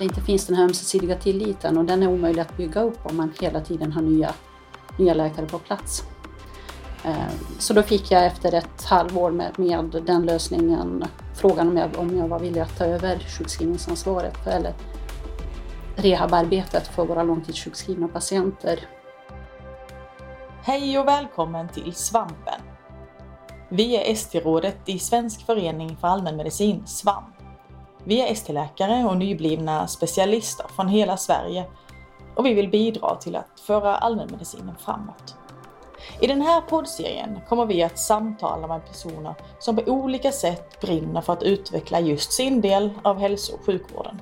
det inte finns den här ömsesidiga tilliten, och den är omöjlig att bygga upp om man hela tiden har nya läkare på plats. Så då fick jag efter ett halvår med den lösningen frågan om jag var villig att ta över sjukskrivningsansvaret eller rehabarbetet för våra långtidssjukskrivna patienter. Hej och välkommen till Svampen. Vi är ST-rådet i Svensk Förening för Allmänmedicin, SFAM. Vi är ST-läkare och nyblivna specialister från hela Sverige, och vi vill bidra till att föra allmänmedicinen framåt. I den här poddserien kommer vi att samtala med personer som på olika sätt brinner för att utveckla just sin del av hälso- och sjukvården.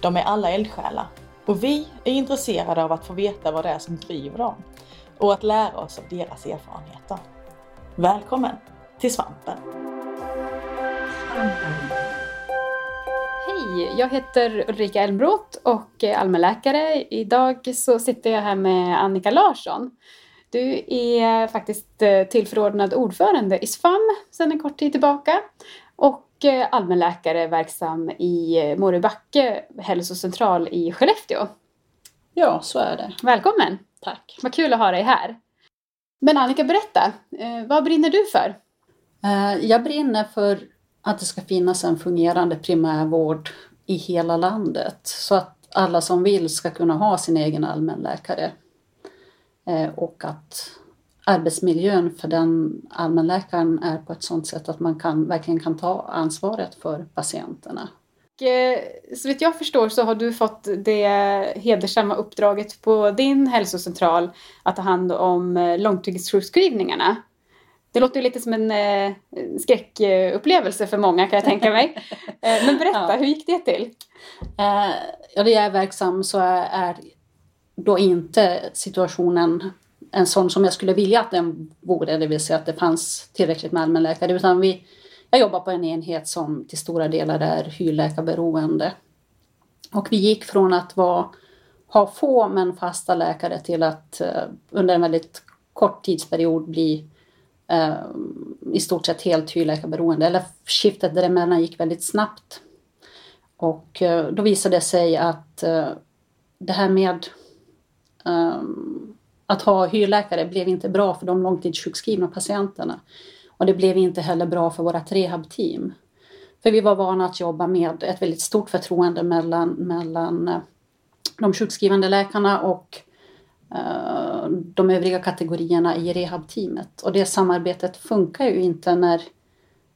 De är alla eldsjälar, och vi är intresserade av att få veta vad det är som driver dem och att lära oss av deras erfarenheter. Välkommen till Svampen! Hej, jag heter Ulrika Elbråt och är allmänläkare. Idag så sitter jag här med Annika Larsson. Du är faktiskt tillförordnad ordförande i SFAM sedan en kort tid tillbaka och allmänläkare verksam i Moribacke hälsocentral i Skellefteå. Ja, så är det. Välkommen! Tack! Vad kul att ha dig här. Men Annika, berätta. Vad brinner du för? Jag brinner för att det ska finnas en fungerande primärvård i hela landet, så att alla som vill ska kunna ha sin egen allmänläkare. Och att arbetsmiljön för den allmänläkaren är på ett sådant sätt att man verkligen kan ta ansvaret för patienterna. Så vet jag förstår så har du fått det hedersamma uppdraget på din hälsocentral att ta hand om långtidssjukskrivningarna. Det låter ju lite som en skräckupplevelse för många, kan jag tänka mig. Men berätta, hur gick det till? Ja, det jag är verksam så är då inte situationen en sån som jag skulle vilja att den vore, det vill säga att det fanns tillräckligt med allmänläkare, utan jag jobbar på en enhet som till stora delar är hyrläkarberoende. Och vi gick från att ha få men fasta läkare till att under en väldigt kort tidsperiod bli i stort sett helt hyrläkarberoende. Eller skiftet däremellan gick väldigt snabbt. Och då visade det sig att det här med att ha hyrläkare blev inte bra för de långtidssjukskrivna patienterna. Och det blev inte heller bra för våra rehabteam. För vi var vana att jobba med ett väldigt stort förtroende mellan de sjukskrivande läkarna och de övriga kategorierna i rehabteamet. Och det samarbetet funkar ju inte när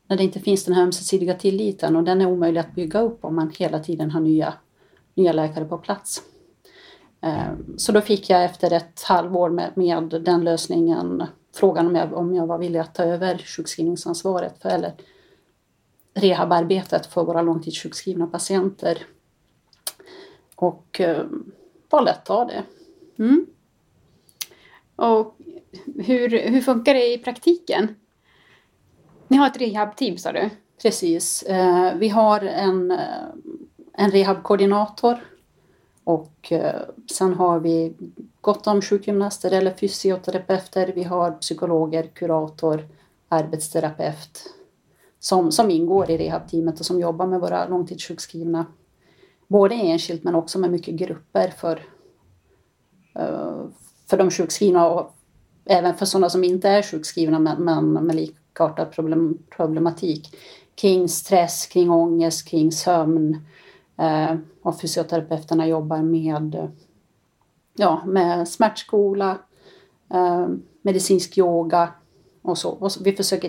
det inte finns den här ömsesidiga tilliten. Och den är omöjlig att bygga upp om man hela tiden har nya läkare på plats. Så då fick jag efter ett halvår med den lösningen frågan om jag var villig att ta över sjukskrivningsansvaret eller rehabarbetet för våra långtidssjukskrivna patienter. Och valde att ta det. Mm. Och hur funkar det i praktiken? Ni har ett rehabteam, sa du? Precis. Vi har en rehabkoordinator. Och sen har vi gott om sjukgymnaster eller fysioterapeuter. Vi har psykologer, kurator, arbetsterapeut som ingår i rehabteamet och som jobbar med våra långtidssjukskrivna. Både enskilt men också med mycket grupper för de sjukskrivna och även för sådana som inte är sjukskrivna men med likartad problematik. Kring stress, kring ångest, kring sömn. Och fysioterapeuterna jobbar med smärtskola, medicinsk yoga och så. Och vi försöker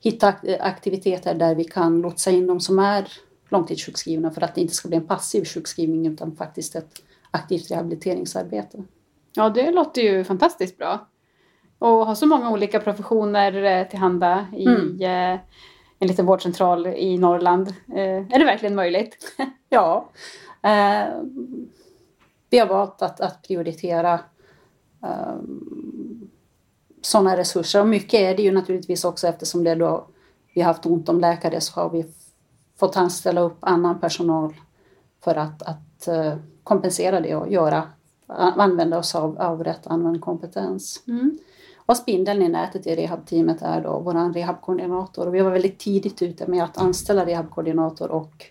hitta aktiviteter där vi kan lotsa in de som är långtidssjukskrivna för att det inte ska bli en passiv sjukskrivning utan faktiskt ett aktivt rehabiliteringsarbete. Ja, det låter ju fantastiskt bra. Och har så många olika professioner tillhanda i... En liten vårdcentral i Norrland. Är det verkligen möjligt? Ja. Vi har valt att prioritera sådana resurser. Och mycket är det ju naturligtvis också eftersom det då vi har haft ont om läkare så har vi fått anställa upp annan personal för att kompensera det och använda oss av rätt använd kompetens. Mm. Och spindeln i nätet i rehabteamet är då vår rehabkoordinator. Och vi var väldigt tidigt ute med att anställa rehabkoordinator och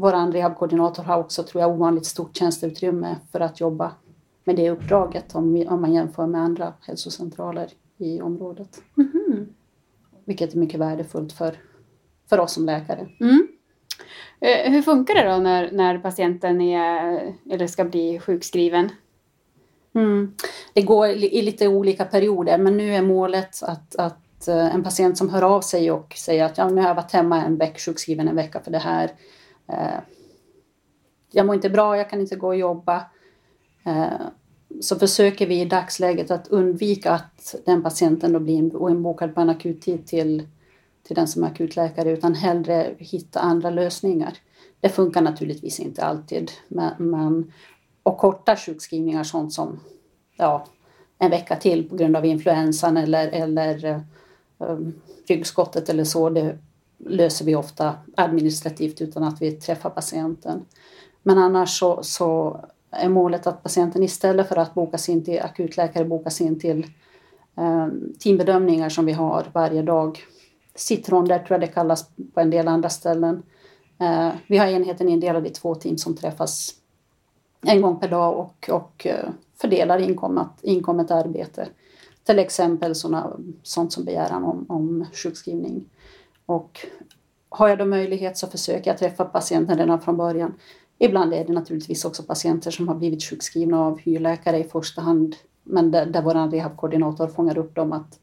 Vår rehabkoordinator har också, tror jag, ovanligt stort tjänsteutrymme för att jobba med det uppdraget om man jämför med andra hälsocentraler i området. Mm-hmm. Vilket är mycket värdefullt för oss som läkare. Mm. Hur funkar det då när patienten eller ska bli sjukskriven? Mm. Det går i lite olika perioder, men nu är målet att en patient som hör av sig och säger att nu har jag varit hemma en vecka, sjukskriven en vecka för det här. Jag mår inte bra, jag kan inte gå och jobba. Så försöker vi i dagsläget att undvika att den patienten då blir inbokad på en akuttid till den som är akutläkare, utan hellre hitta andra lösningar. Det funkar naturligtvis inte alltid, och korta sjukskrivningar, sånt som en vecka till på grund av influensan eller ryggskottet eller så, det löser vi ofta administrativt utan att vi träffar patienten. Men annars så är målet att patienten istället för att bokas in till akutläkare bokas in till teambedömningar som vi har varje dag. Citronder tror jag det kallas på en del andra ställen. Vi har enheten indelad i 2 team som träffas en gång per dag och fördelar inkommet arbete. Till exempel sånt som begäran om sjukskrivning. Och har jag då möjlighet så försöker jag träffa patienten redan från början. Ibland är det naturligtvis också patienter som har blivit sjukskrivna av hyrläkare i första hand. Men där vår rehabkoordinator fångar upp dem att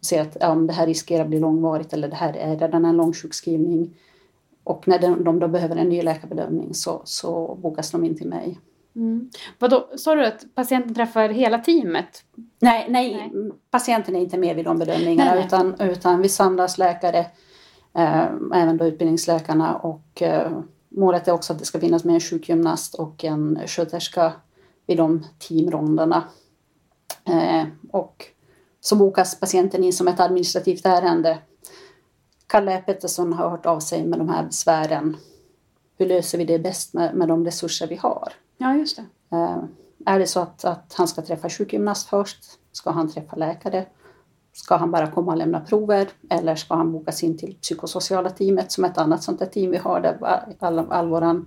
se att om det här riskerar bli långvarigt eller det här är redan en lång sjukskrivning. Och när de då behöver en ny läkarbedömning så bokas de in till mig. Mm. Vadå, sa du att patienten träffar hela teamet? Nej, patienten är inte med vid de bedömningarna utan vi samlas läkare, även då utbildningsläkarna och... Målet är också att det ska finnas med en sjukgymnast och en sköterska vid de teamronderna. Och så bokas patienten in som ett administrativt ärende. Kalle Pettersson har hört av sig med de här besvären. Hur löser vi det bäst med de resurser vi har? Ja, just det. Är det så att han ska träffa sjukgymnast först? Ska han träffa läkare? Ska han bara komma och lämna prover eller ska han bokas in till psykosociala teamet som ett annat sånt där team vi har där all vår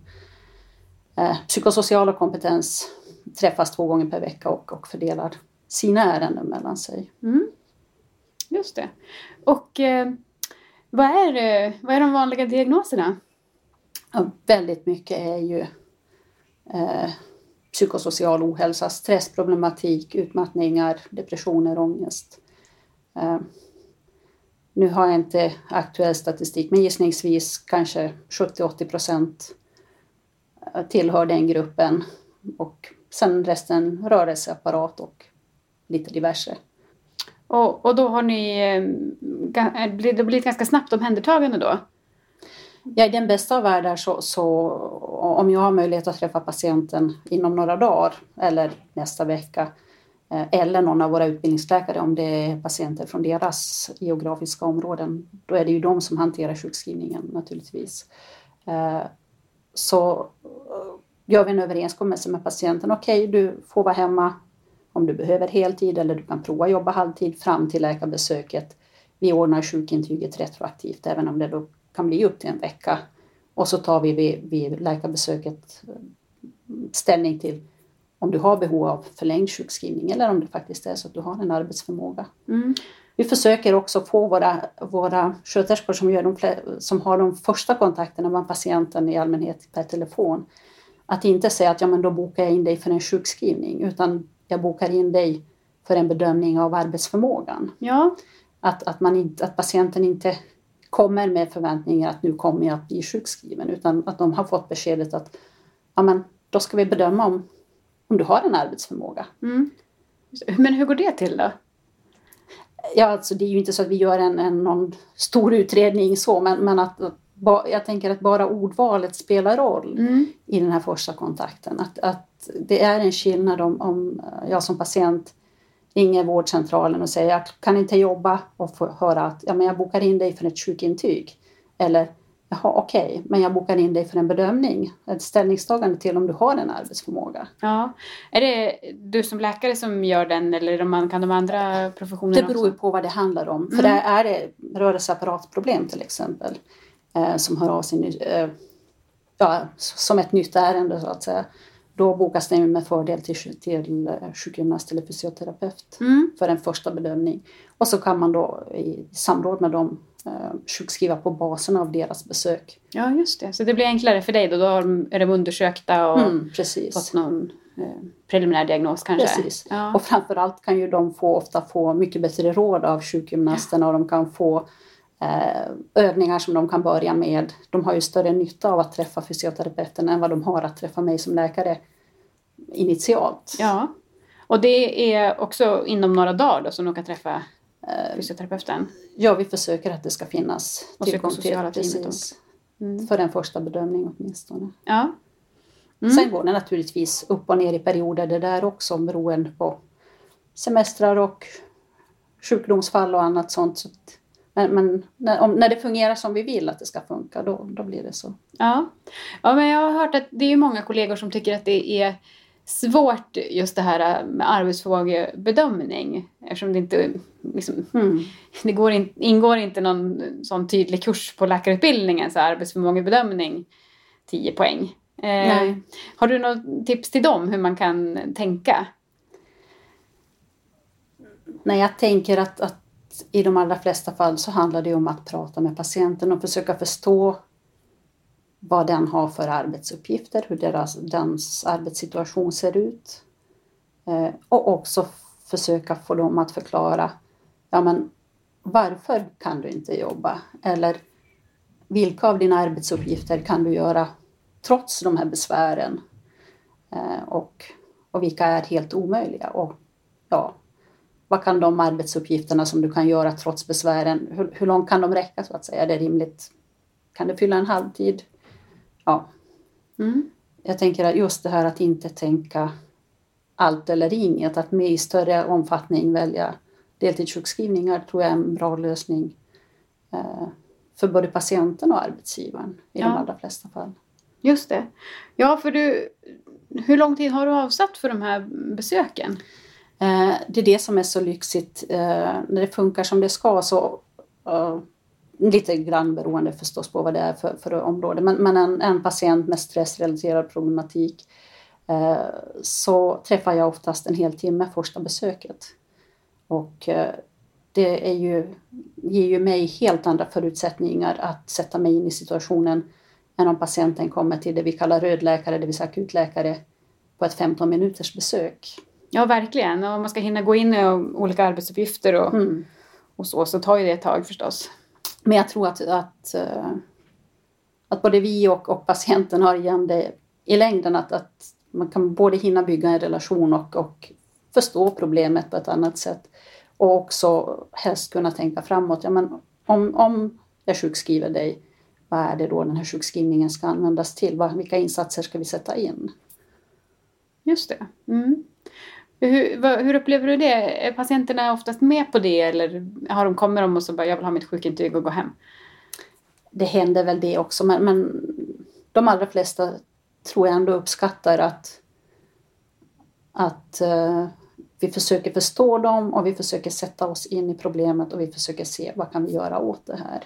psykosociala kompetens träffas 2 gånger per vecka och fördelar sina ärenden mellan sig. Mm. Just det. Och vad är de vanliga diagnoserna? Ja, väldigt mycket är ju psykosocial ohälsa, stressproblematik, utmattningar, depressioner, ångest. Nu har jag inte aktuell statistik, men gissningsvis kanske 70-80% tillhör den gruppen och sen resten rörelseapparat och lite diverse. Och då har ni det blivit ganska snabbt omhändertagande då? Ja, i den bästa av världar så om jag har möjlighet att träffa patienten inom några dagar eller nästa vecka eller någon av våra utbildningsläkare om det är patienter från deras geografiska områden. Då är det ju de som hanterar sjukskrivningen naturligtvis. Så gör vi en överenskommelse med patienten. Okej, du får vara hemma om du behöver heltid eller du kan prova jobba halvtid fram till läkarbesöket. Vi ordnar sjukintyget retroaktivt även om det då kan bli upp till en vecka. Och så tar vi vid läkarbesöket ställning till om du har behov av förlängd sjukskrivning eller om det faktiskt är så att du har en arbetsförmåga. Mm. Vi försöker också få våra sköterskor som har de första kontakterna med patienten i allmänhet per telefon. Att inte säga att då bokar jag in dig för en sjukskrivning utan jag bokar in dig för en bedömning av arbetsförmågan. Ja. Att patienten inte kommer med förväntningar att nu kommer jag att bli sjukskriven utan att de har fått beskedet att då ska vi bedöma om du har en arbetsförmåga. Mm. Men hur går det till då? Ja, alltså det är ju inte så att vi gör någon stor utredning så. Men jag tänker att bara ordvalet spelar roll i den här första kontakten. Att det är en skillnad om jag som patient ringer vårdcentralen och säger jag kan inte jobba och får höra att men jag bokar in dig för ett sjukintyg. Eller men jag bokar in dig för en bedömning. Ett ställningstagande till om du har en arbetsförmåga. Ja. Är det du som läkare som gör den eller kan de andra professionerna? Det beror ju på vad det handlar om. För det är det rörelseapparatproblem till exempel som hör av sig nu. som ett nytt ärende så att säga. Då bokas det med fördel till sjukgymnast eller fysioterapeut för en första bedömning. Och så kan man då i samråd med dem sjukskriva på basen av deras besök. Ja, just det. Så det blir enklare för dig då? Då är de undersökta och fått någon preliminär diagnos kanske? Precis. Ja. Och framförallt kan ju de ofta få mycket bättre råd av sjukgymnasten och de kan få övningar som de kan börja med. De har ju större nytta av att träffa fysioterapeuten än vad de har att träffa mig som läkare initialt. Ja, och det är också inom några dagar då som de kan träffa fysioterapeuten? Ja, vi försöker att det ska finnas tillgång till för den första bedömningen åtminstone. Ja. Mm. Sen går det naturligtvis upp och ner i perioder det där också beroende på semestrar och sjukdomsfall och annat sånt. Men när det fungerar som vi vill att det ska funka, då blir det så. Ja, men jag har hört att det är många kollegor som tycker att det är svårt just det här med arbetsförmågebedömning. Eftersom det inte ingår inte någon sån tydlig kurs på läkarutbildningen, så arbetsförmågebedömning 10 poäng. Nej. Har du något tips till dem hur man kan tänka? Nej, jag tänker att i de allra flesta fall så handlar det om att prata med patienten och försöka förstå vad den har för arbetsuppgifter, hur dens arbetssituation ser ut. Och också försöka få dem att förklara, varför kan du inte jobba? Eller vilka av dina arbetsuppgifter kan du göra trots de här besvären? Och vilka är helt omöjliga? Och vad kan de arbetsuppgifterna som du kan göra trots besvären, hur långt kan de räcka så att säga? Är det rimligt? Kan du fylla en halvtid? Ja. Mm. Jag tänker att just det här att inte tänka allt eller inget, att med i större omfattning välja deltidssjukskrivningar tror jag är en bra lösning för både patienten och arbetsgivaren i de allra flesta fall. Just det. Ja, för hur lång tid har du avsatt för de här besöken? Det är det som är så lyxigt när det funkar som det ska, så lite grann beroende förstås på vad det är för område. Men en patient med stressrelaterad problematik så träffar jag oftast en hel timme första besöket. Och det ger ju mig helt andra förutsättningar att sätta mig in i situationen än om patienten kommer till det vi kallar rödläkare, det vill säga akutläkare, på ett 15 minuters besök. Ja, verkligen. Och man ska hinna gå in i olika arbetsuppgifter och så tar ju det ett tag förstås. Men jag tror att både vi och patienten har igen det i längden. Att man kan både hinna bygga en relation och förstå problemet på ett annat sätt. Och också helst kunna tänka framåt. Ja, men om jag sjukskriver dig, vad är det då den här sjukskrivningen ska användas till? Vilka insatser ska vi sätta in? Just det. Mm. Hur upplever du det? Är patienterna oftast med på det eller kommer de och så bara jag vill ha mitt sjukintyg och gå hem? Det händer väl det också, men de allra flesta tror jag ändå uppskattar att vi försöker förstå dem och vi försöker sätta oss in i problemet och vi försöker se vad kan vi göra åt det här.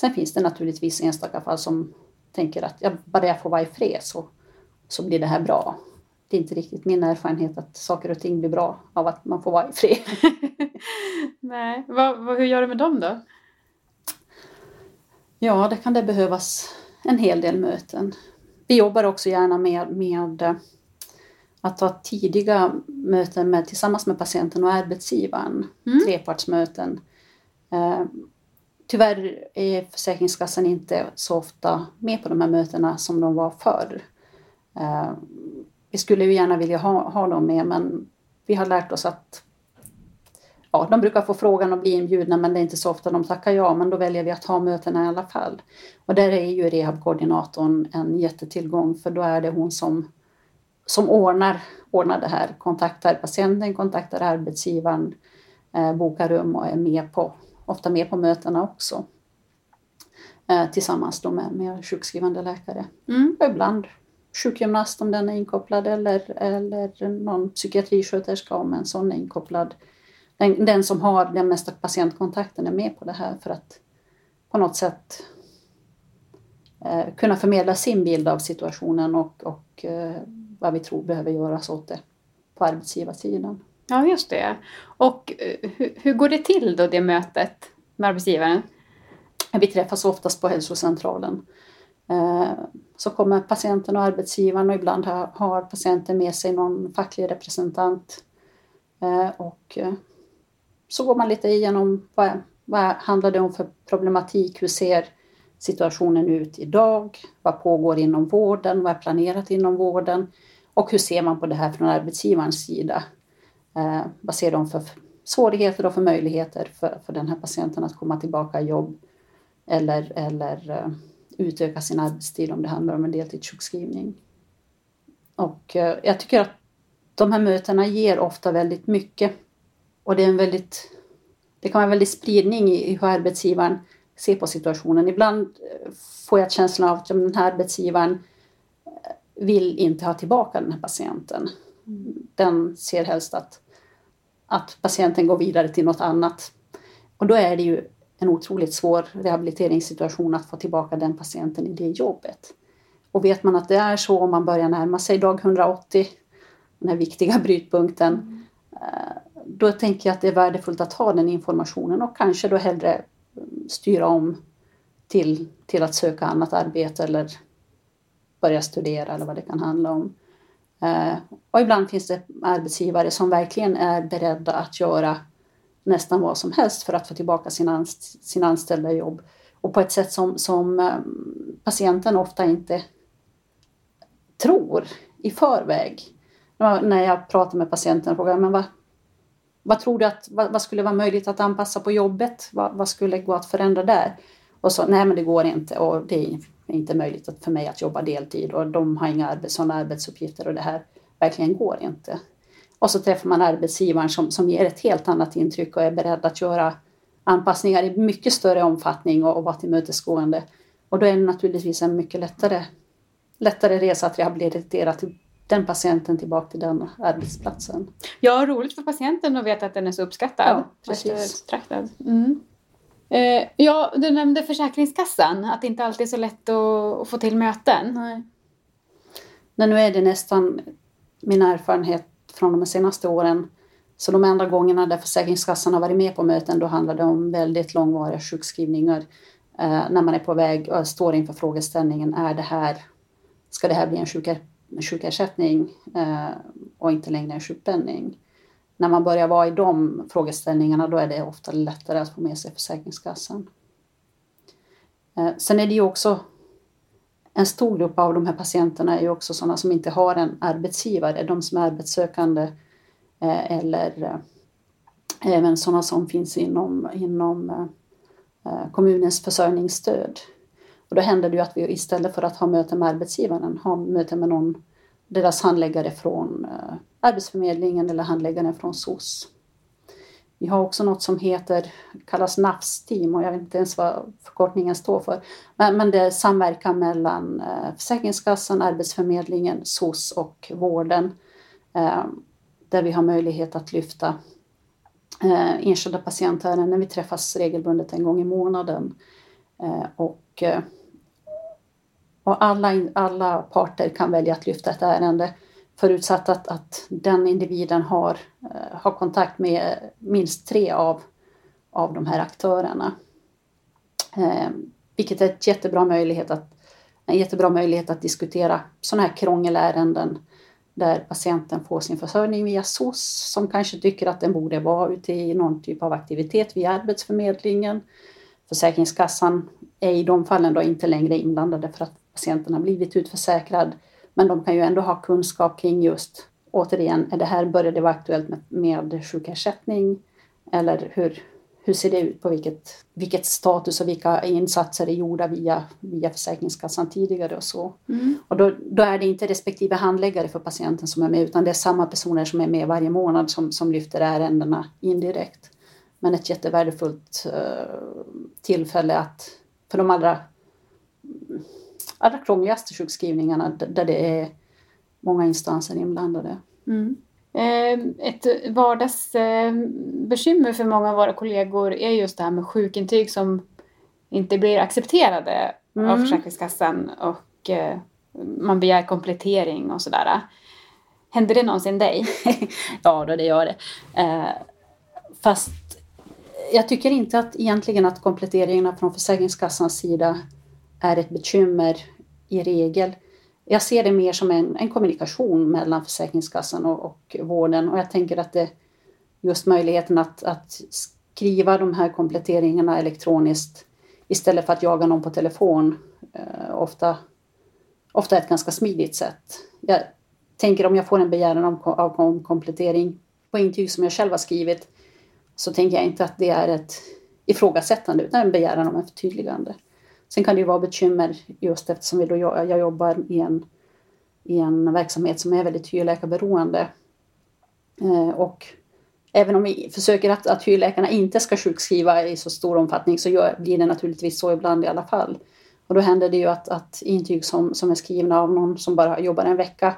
Sen finns det naturligtvis enstaka fall som tänker att bara jag får vara i fred så blir det här bra. Det är inte riktigt min erfarenhet att saker och ting blir bra av att man får vara i fred. Nej, hur gör du med dem då? Ja, det kan det behövas en hel del möten. Vi jobbar också gärna med att ha tidiga möten tillsammans med patienten och arbetsgivaren. Trepartsmöten. Tyvärr är Försäkringskassan inte så ofta med på de här mötena som de var förr. Vi skulle ju gärna vilja ha dem med, men vi har lärt oss att de brukar få frågan och bli inbjudna, men det är inte så ofta de tackar ja, men då väljer vi att ha mötena i alla fall. Och där är ju rehabkoordinatorn en jättetillgång, för då är det hon som ordnar det här, kontaktar patienten, kontaktar arbetsgivaren, bokar rum och är ofta med på mötena också. Tillsammans då med sjukskrivande läkare. Mm. Och ibland sjukgymnast om den är inkopplad eller någon psykiatrisköterska om en sån är inkopplad. Den som har den mesta patientkontakten är med på det här för att på något sätt kunna förmedla sin bild av situationen och vad vi tror behöver göras åt det på arbetsgivarsidan. Ja, just det. Och hur går det till då, det mötet med arbetsgivaren? Vi träffas oftast på hälsocentralen. Så kommer patienten och arbetsgivaren, och ibland har patienten med sig någon facklig representant. Och så går man lite igenom vad handlar det om för problematik, hur ser situationen ut idag, vad pågår inom vården, vad är planerat inom vården och hur ser man på det här från arbetsgivarens sida. Vad ser de för svårigheter och för möjligheter för den här patienten att komma tillbaka i jobb eller utöka sin arbetstid om det handlar om en deltidssjukskrivning. Och jag tycker att de här mötena ger ofta väldigt mycket, och det kan vara en väldigt spridning i hur arbetsgivaren ser på situationen. Ibland får jag känslan av att den här arbetsgivaren vill inte ha tillbaka den här patienten. Den ser helst att patienten går vidare till något annat. Och då är det ju en otroligt svår rehabiliteringssituation att få tillbaka den patienten i det jobbet. Och vet man att det är så, om man börjar närma sig dag 180, den här viktiga brytpunkten, då tänker jag att det är värdefullt att ha den informationen och kanske då hellre styra om till att söka annat arbete eller börja studera eller vad det kan handla om. Och ibland finns det arbetsgivare som verkligen är beredda att göra nästan vad som helst för att få tillbaka sin anställda jobb. Och på ett sätt som patienten ofta inte tror i förväg. När jag pratar med patienten och frågar, men vad tror du vad skulle vara möjligt att anpassa på jobbet? Vad skulle gå att förändra där? Och så, nej men det går inte, och det är inte möjligt för mig att jobba deltid, och de har inga sådana arbetsuppgifter och det här verkligen går inte. Och så träffar man arbetsgivaren som ger ett helt annat intryck och är beredd att göra anpassningar i mycket större omfattning och vara tillmötesgående. Och då är det naturligtvis en mycket lättare resa att rehabilitera till den patienten tillbaka till den arbetsplatsen. Ja, roligt för patienten att veta att den är så uppskattad. Ja, precis. Mm. Ja, du nämnde Försäkringskassan, att det inte alltid är så lätt att få till möten. Nej. Men nu är det nästan min erfarenhet från de senaste åren. Så de enda gångerna där Försäkringskassan har varit med på möten, då handlar det om väldigt långvariga sjukskrivningar. När man är på väg och står inför frågeställningen, ska det här bli en sjukersättning och inte längre en sjukpenning. När man börjar vara i de frågeställningarna, då är det ofta lättare att få med sig Försäkringskassan. Sen är det ju också en stor grupp av de här patienterna är ju också sådana som inte har en arbetsgivare. De som är arbetssökande eller även sådana som finns inom kommunens försörjningsstöd. Och då händer det ju att vi istället för att ha möten med arbetsgivaren har möten med deras handläggare från Arbetsförmedlingen eller handläggaren från SOS. Vi har också något som kallas NAFs-team, och jag vet inte ens vad förkortningen står för. Men det är samverkan mellan Försäkringskassan, Arbetsförmedlingen, SOS och vården. Där vi har möjlighet att lyfta enskilda patientärenden när vi träffas regelbundet en gång i månaden. Och alla parter kan välja att lyfta ett ärende, förutsatt att den individen har kontakt med minst 3 av de här aktörerna. Vilket är en jättebra möjlighet att diskutera sådana här krångelärenden där patienten får sin försörjning via SOS, som kanske tycker att den borde vara ute i någon typ av aktivitet via Arbetsförmedlingen. Försäkringskassan är i de fallen då inte längre inblandade för att patienten har blivit utförsäkrad. Men de kan ju ändå ha kunskap kring just, återigen, är det här, börjar det vara aktuellt med sjukersättning? Eller hur ser det ut, på vilket status och vilka insatser är gjorda via Försäkringskassan tidigare och så. Mm. Och då är det inte respektive handläggare för patienten som är med, utan det är samma personer som är med varje månad som lyfter ärendena indirekt. Men ett jättevärdefullt tillfälle att, för de allra krångligaste sjukskrivningarna där det är många instanser inblandade. Mm. Ett vardagsbekymmer för många av våra kollegor är just det här med sjukintyg som inte blir accepterade av Försäkringskassan och man begär komplettering och sådär. Händer det någonsin dig? Ja, då det gör det. Fast jag tycker inte att egentligen att kompletteringarna från Försäkringskassans sida är ett bekymmer i regel. Jag ser det mer som en kommunikation mellan Försäkringskassan och vården. Och jag tänker att det, just möjligheten att skriva de här kompletteringarna elektroniskt istället för att jaga någon på telefon ofta är ett ganska smidigt sätt. Jag tänker om jag får en begäran om komplettering på intyg som jag själv har skrivit, så tänker jag inte att det är ett ifrågasättande utan en begäran om ett förtydligande. Sen kan det ju vara bekymmer just eftersom jag jobbar i en verksamhet som är väldigt hyrläkarberoende. Och även om vi försöker att hyrläkarna inte ska sjukskriva i så stor omfattning så blir det naturligtvis så ibland i alla fall. Och då händer det ju att intyg som är skrivna av någon som bara jobbar en vecka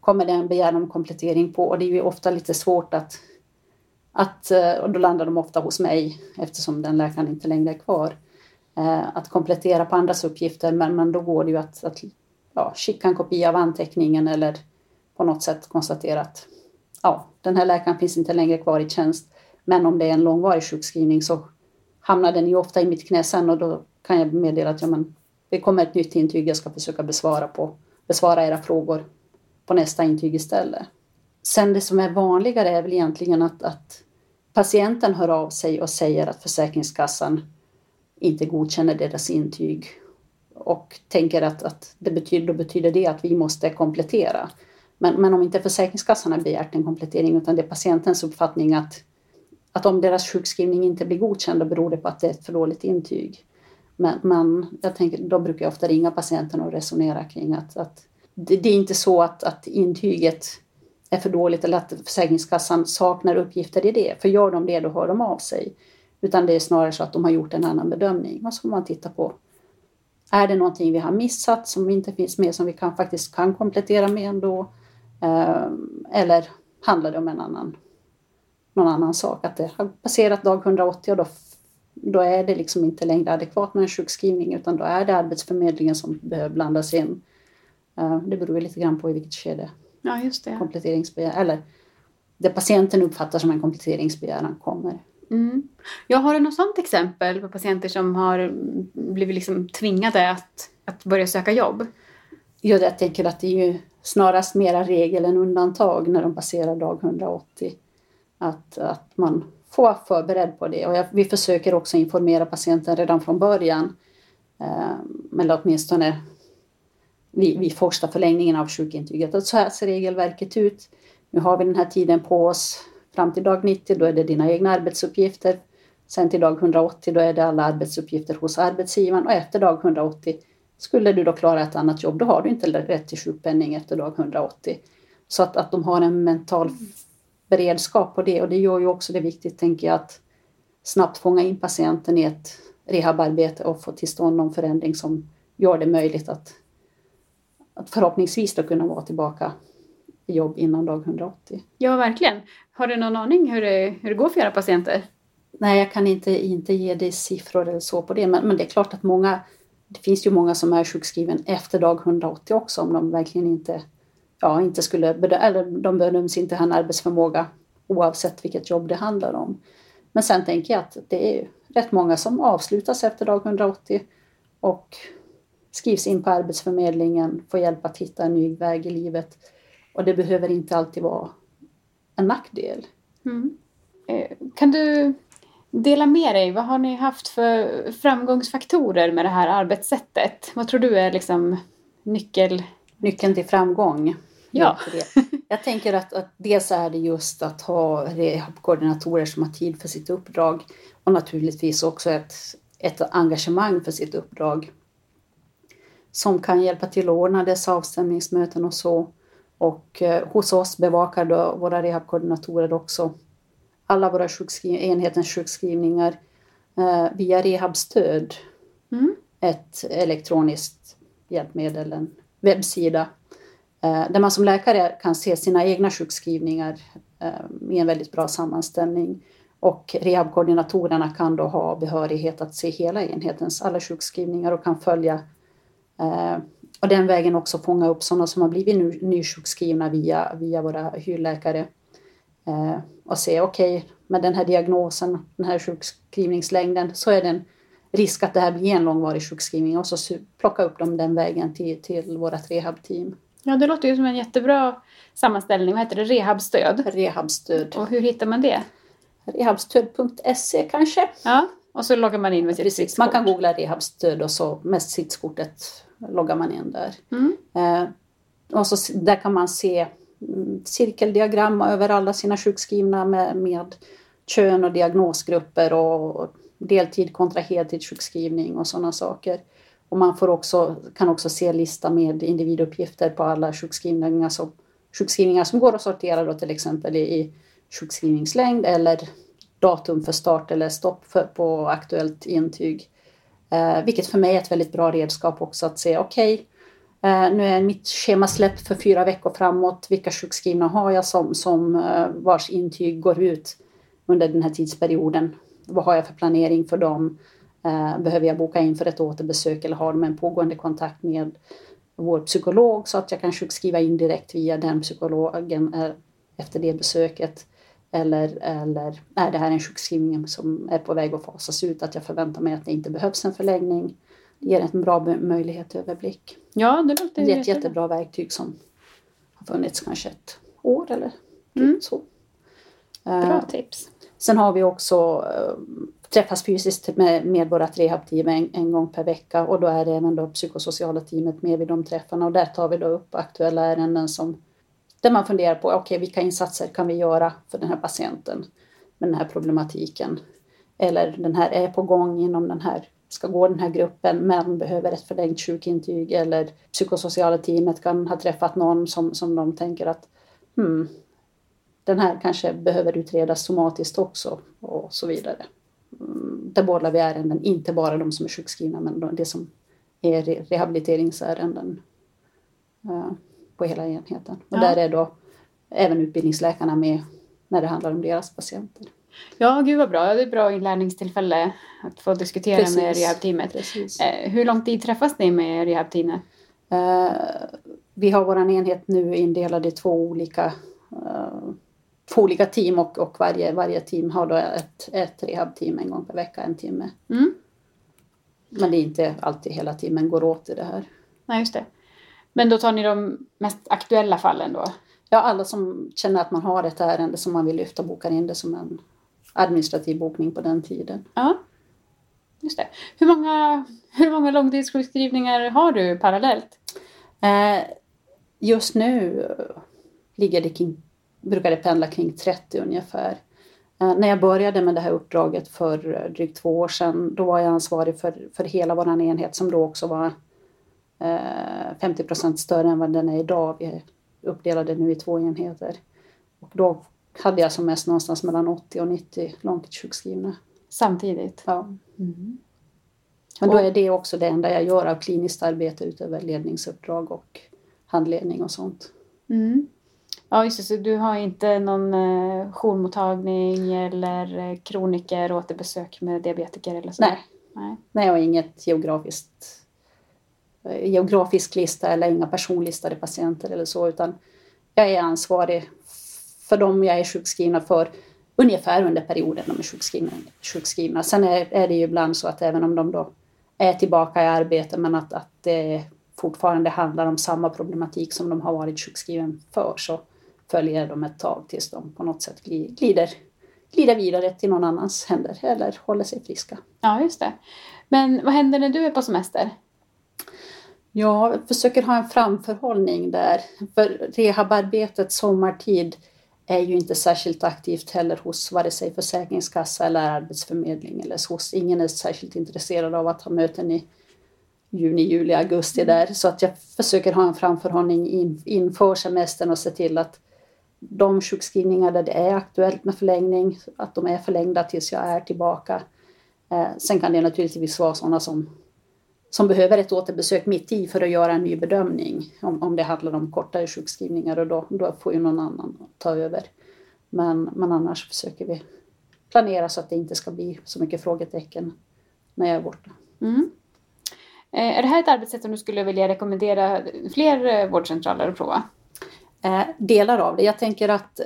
kommer det en begäran om komplettering på. Och det är ju ofta lite svårt och då landar de ofta hos mig eftersom den läkaren inte längre är kvar. Att komplettera på andras uppgifter, men då går det ju att skicka en kopia av anteckningen eller på något sätt konstatera att den här läkaren finns inte längre kvar i tjänst. Men om det är en långvarig sjukskrivning så hamnar den ju ofta i mitt knä sen och då kan jag meddela att det kommer ett nytt intyg, jag ska försöka besvara era frågor på nästa intyg istället. Sen det som är vanligare är väl egentligen att patienten hör av sig och säger att Försäkringskassan inte godkänner deras intyg och tänker att det betyder det att vi måste komplettera. Men om inte Försäkringskassan har begärt en komplettering utan det är patientens uppfattning att om deras sjukskrivning inte blir godkänd då beror det på att det är ett för dåligt intyg. Men jag tänker, då brukar jag ofta ringa patienten och resonera kring att det är inte så att intyget är för dåligt eller att Försäkringskassan saknar uppgifter i det. För gör de det då hör de av sig. Utan det är snarare så att de har gjort en annan bedömning. Och så får man titta på, är det någonting vi har missat som inte finns med som vi faktiskt kan komplettera med ändå? Eller handlar det om någon annan sak? Att det har passerat dag 180 och då är det liksom inte längre adekvat med en sjukskrivning. Utan då är det Arbetsförmedlingen som behöver blandas in. Det beror lite grann på i vilket skede. Ja, just det. Kompletteringsbegäran, eller det patienten uppfattar som en kompletteringsbegäran kommer. Mm. Jag har något sådant exempel på patienter som har blivit liksom tvingade att börja söka jobb. Jag tänker att det är ju snarast mera regel än undantag när de passerar dag 180. Att man får vara förberedd på det. Och vi försöker också informera patienten redan från början. Men åtminstone vid första förlängningen av sjukintyget. Och så här ser regelverket ut. Nu har vi den här tiden på oss. Fram till dag 90 då är det dina egna arbetsuppgifter. Sen till dag 180 då är det alla arbetsuppgifter hos arbetsgivaren. Och efter dag 180 skulle du då klara ett annat jobb. Då har du inte rätt till sjukpenning efter dag 180. Så att de har en mental beredskap på det. Och det gör ju också det viktigt tänker jag att snabbt fånga in patienten i ett rehabarbete. Och få till stånd någon förändring som gör det möjligt att förhoppningsvis då kunna vara tillbaka i jobb innan dag 180. Ja, verkligen. Har du någon aning hur det går för era patienter? Nej, jag kan inte ge dig siffror eller så på det. Men det är klart att det finns ju många som är sjukskriven efter dag 180 också. Om de verkligen inte skulle eller de bedöms inte ha en arbetsförmåga oavsett vilket jobb det handlar om. Men sen tänker jag att det är rätt många som avslutas efter dag 180 och skrivs in på Arbetsförmedlingen, får hjälp att hitta en ny väg i livet. Och det behöver inte alltid vara en nackdel. Mm. Kan du dela med dig? Vad har ni haft för framgångsfaktorer med det här arbetssättet? Vad tror du är liksom nyckeln till framgång? Ja. Jag tänker att dels är det just att ha rehabkoordinatorer som har tid för sitt uppdrag. Och naturligtvis också ett engagemang för sitt uppdrag. Som kan hjälpa till att ordna dessa avstämningsmöten och så. Och hos oss bevakar då våra rehabkoordinatorer också alla våra enhetens sjukskrivningar via Rehabstöd. Ett elektroniskt hjälpmedel, en webbsida. Där man som läkare kan se sina egna sjukskrivningar i en väldigt bra sammanställning. Och rehabkoordinatorerna kan då ha behörighet att se hela enhetens alla sjukskrivningar och kan följa och den vägen också fånga upp sådana som har blivit nysjukskrivna via våra hyrläkare och se okej, med den här diagnosen, den här sjukskrivningslängden så är det en risk att det här blir en långvarig sjukskrivning och så plocka upp dem den vägen till vårat rehabteam. Ja, det låter ju som en jättebra sammanställning. Vad heter det? Rehabstöd? Rehabstöd. Och hur hittar man det? Rehabstöd.se kanske. Ja, och så loggar man in med sitt sittskort. Man kan googla rehabstöd och så med sittkortet loggar man in där. Mm. Och så där kan man se cirkeldiagram över alla sina sjukskrivna med kön och diagnosgrupper och deltid kontra heltidssjukskrivning och sådana saker. Och man kan också se lista med individuppgifter på alla sjukskrivningar som går att sortera då, till exempel i sjukskrivningslängd eller datum för start eller stopp på aktuellt intyg. Vilket för mig är ett väldigt bra redskap också att se okej, nu är mitt schema släppt för 4 veckor framåt. Vilka sjukskrivna har jag som vars intyg går ut under den här tidsperioden? Vad har jag för planering för dem? Behöver jag boka in för ett återbesök eller har de en pågående kontakt med vår psykolog så att jag kan sjukskriva in direkt via den psykologen efter det besöket? Eller är det här en sjukskrivning som är på väg att fasas ut, att jag förväntar mig att det inte behövs en förlängning? Det ger en bra möjlighet till överblick. Ja, det låter det är ett jättebra verktyg som har funnits kanske ett år eller så. Bra tips. Sen har vi också träffas fysiskt med vårt rehabteam en gång per vecka och då är det även då psykosociala teamet med vid de träffarna och där tar vi då upp aktuella ärenden där man funderar på vilka insatser kan vi göra för den här patienten med den här problematiken eller den här är på gång inom den här, ska gå den här gruppen men behöver ett förlängt sjukintyg eller psykosociala teamet kan ha träffat någon som de tänker att den här kanske behöver utredas somatiskt också och så vidare. Där bollar vi ärenden, inte bara de som är sjukskrivna men det som är rehabiliteringsärenden på hela enheten. Ja. Och där är då även utbildningsläkarna med när det handlar om deras patienter. Ja, gud vad bra. Det är ett bra inlärningstillfälle att få diskutera med rehabteamet. Precis. Hur lång tid träffas ni med rehabteamet? Vi har vår enhet nu indelad i två olika team och varje team har då ett rehabteam en gång per vecka, en timme. Mm. Men det är inte alltid hela timmen går åt i det här. Nej, just det. Men då tar ni de mest aktuella fallen då? Ja, alla som känner att man har ett ärende som man vill lyfta bokar in det som en administrativ bokning på den tiden. Ja, just det. Hur många långtidssjukskrivningar har du parallellt? Just nu brukar det pendla kring 30 ungefär. När jag började med det här uppdraget för drygt 2 år sedan, då var jag ansvarig för hela vår enhet som då också var 50% större än vad den är idag. Vi är uppdelade nu i 2 enheter. Och då hade jag som mest någonstans mellan 80 och 90 långtidssjukskrivna. Samtidigt? Ja. Mm. Men då är det också det enda jag gör av kliniskt arbete utöver ledningsuppdrag och handledning och sånt. Mm. Ja, just det. Så du har inte någon jourmottagning eller kroniker och återbesök med diabetiker eller så? Nej. Nej, jag har inget geografisk lista eller inga personlistade patienter eller så, utan jag är ansvarig för dem jag är sjukskrivna för ungefär under perioden de är sjukskrivna. Sen är det ju ibland så att även om de då är tillbaka i arbete men att det fortfarande handlar om samma problematik som de har varit sjukskriven för, så följer de ett tag tills de på något sätt glider vidare till någon annans händer eller håller sig friska. Ja, just det. Men vad händer när du är på semester? Jag försöker ha en framförhållning där. För rehabarbetet sommartid är ju inte särskilt aktivt heller hos vare sig Försäkringskassa eller Arbetsförmedling. Eller hos ingen är särskilt intresserad av att ha möten i juni, juli, augusti där. Så att jag försöker ha en framförhållning inför semestern och se till att de sjukskrivningar där det är aktuellt med förlängning, att de är förlängda tills jag är tillbaka. Sen kan det naturligtvis vara sådana som behöver ett återbesök mitt i för att göra en ny bedömning. Om det handlar om kortare sjukskrivningar och då får ju någon annan ta över. Men annars försöker vi planera så att det inte ska bli så mycket frågetecken när jag är borta. Mm. Är det här ett arbetssätt som du skulle vilja rekommendera fler vårdcentraler att prova? Delar av det. Jag tänker att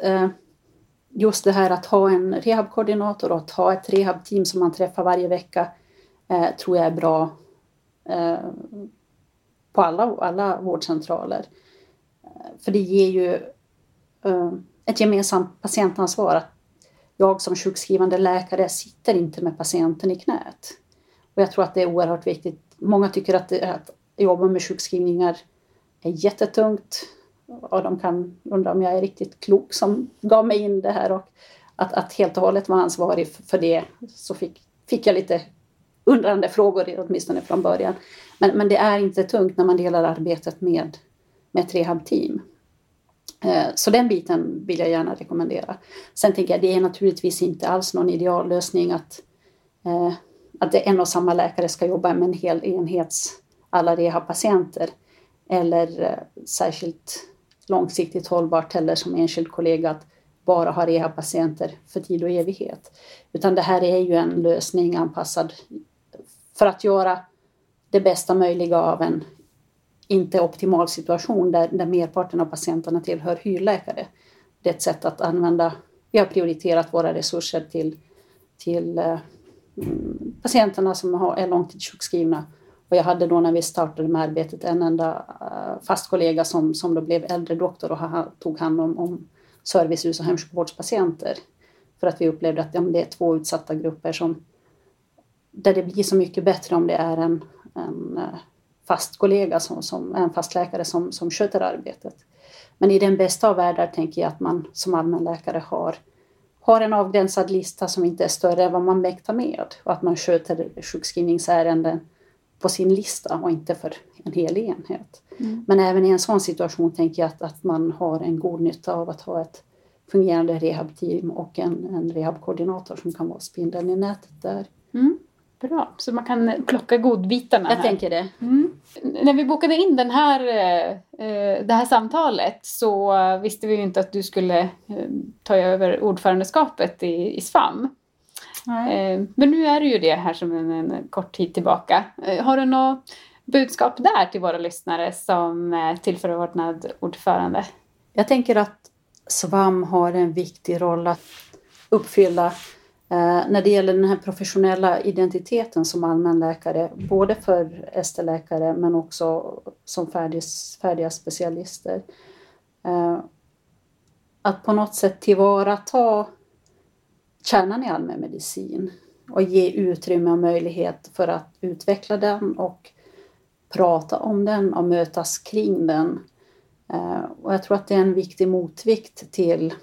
just det här att ha en rehabkoordinator och att ha ett rehabteam som man träffar varje vecka tror jag är bra på alla vårdcentraler. För det ger ju ett gemensamt patientansvar att jag som sjukskrivande läkare sitter inte med patienten i knät. Och jag tror att det är oerhört viktigt. Många tycker att jobba med sjukskrivningar är jättetungt. Och de kan undra om jag är riktigt klok som gav mig in det här. Och att helt och hållet vara ansvarig för det, så fick jag lite undrande frågor åtminstone från början. Men det är inte tungt när man delar arbetet med ett rehabteam. Så den biten vill jag gärna rekommendera. Sen tänker jag att det är naturligtvis inte alls någon ideallösning att en och samma läkare ska jobba med en hel enhets alla rehabpatienter. Eller särskilt långsiktigt hållbart heller som enskild kollega att bara ha rehabpatienter för tid och evighet. Utan det här är ju en lösning anpassad för att göra det bästa möjliga av en inte optimal situation där merparten av patienterna tillhör hyrläkare. Det är ett sätt att använda, vi har prioriterat våra resurser till patienterna som är långtidssjukskrivna. Och jag hade då när vi startade med arbetet en enda fast kollega som då blev äldre doktor och tog hand om servicehus och hemsjukvårdspatienter. För att vi upplevde att det är två utsatta grupper där det blir så mycket bättre om det är en fast kollega, som en fast läkare som sköter arbetet. Men i den bästa av världar tänker jag att man som allmänläkare har en avgränsad lista som inte är större än vad man mäktar med. Och att man sköter sjukskrivningsärenden på sin lista och inte för en hel enhet. Mm. Men även i en sån situation tänker jag att man har en god nytta av att ha ett fungerande rehabteam och en rehabkoordinator som kan vara spindeln i nätet där. Mm. Bra, så man kan plocka godbitarna här. Jag tänker det. Mm. När vi bokade in det här samtalet så visste vi ju inte att du skulle ta över ordförandeskapet i SFAM. Nej. Men nu är det ju det här som en kort tid tillbaka. Har du något budskap där till våra lyssnare som tillförordnad ordförande? Jag tänker att SVAM har en viktig roll att uppfylla när det gäller den här professionella identiteten som allmänläkare, både för ST-läkare men också som färdiga specialister. Att på något sätt tillvarata kärnan i allmänmedicin och ge utrymme och möjlighet för att utveckla den och prata om den och mötas kring den. Och jag tror att det är en viktig motvikt till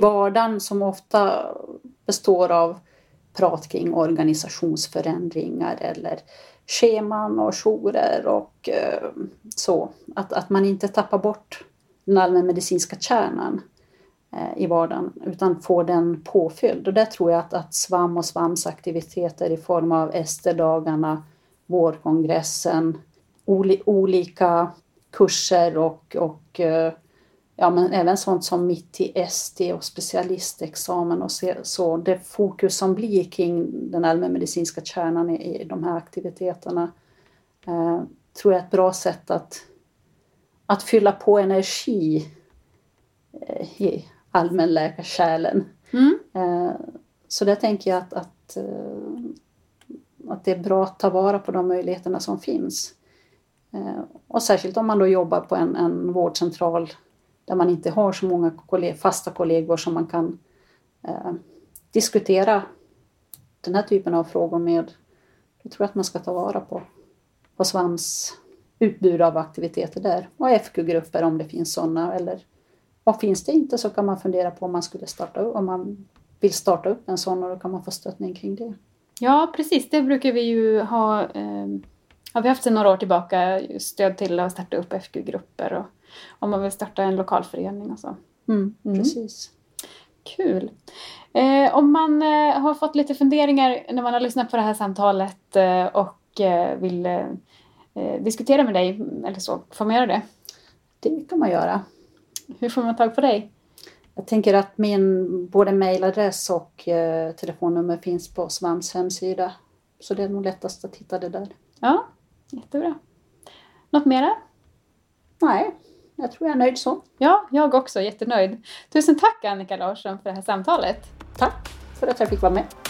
vardagen som ofta består av prat kring organisationsförändringar eller scheman och jourer och så. Att man inte tappar bort den allmänmedicinska kärnan i vardagen utan får den påfylld. Och där tror jag att SVAM och SVAMs aktiviteter i form av ST-dagarna, vårkongressen, olika kurser och ja, men även sånt som mitt i ST och specialistexamen och så det fokus som blir kring den allmänmedicinska kärnan i de här aktiviteterna tror jag är ett bra sätt att fylla på energi i allmänläkarkärlen. Mm. Så där tänker jag att det är bra att ta vara på de möjligheterna som finns. Och särskilt om man då jobbar på en vårdcentral där man inte har så många fasta kollegor som man kan diskutera den här typen av frågor med. Jag tror att man ska ta vara på SVAMs utbud av aktiviteter där. Och FQ-grupper om det finns sådana. Eller och finns det inte så kan man fundera på om man vill starta upp en sån och då kan man få stöttning kring det. Ja, precis. Det brukar vi ju ha. Har vi haft sedan några år tillbaka stöd till att starta upp FQ-grupper och om man vill starta en lokalförening och så. Mm. Precis. Kul. Om man har fått lite funderingar när man har lyssnat på det här samtalet och vill diskutera med dig eller så, får man göra det? Det kan man göra. Hur får man tag på dig? Jag tänker att min både mejladress och telefonnummer finns på SFAMs hemsida. Så det är nog lättast att hitta det där. Ja, jättebra. Något mera? Nej, jag tror jag är nöjd så. Ja, jag också. Jättenöjd. Tusen tack Annika Larsson för det här samtalet. Tack för att jag fick vara med.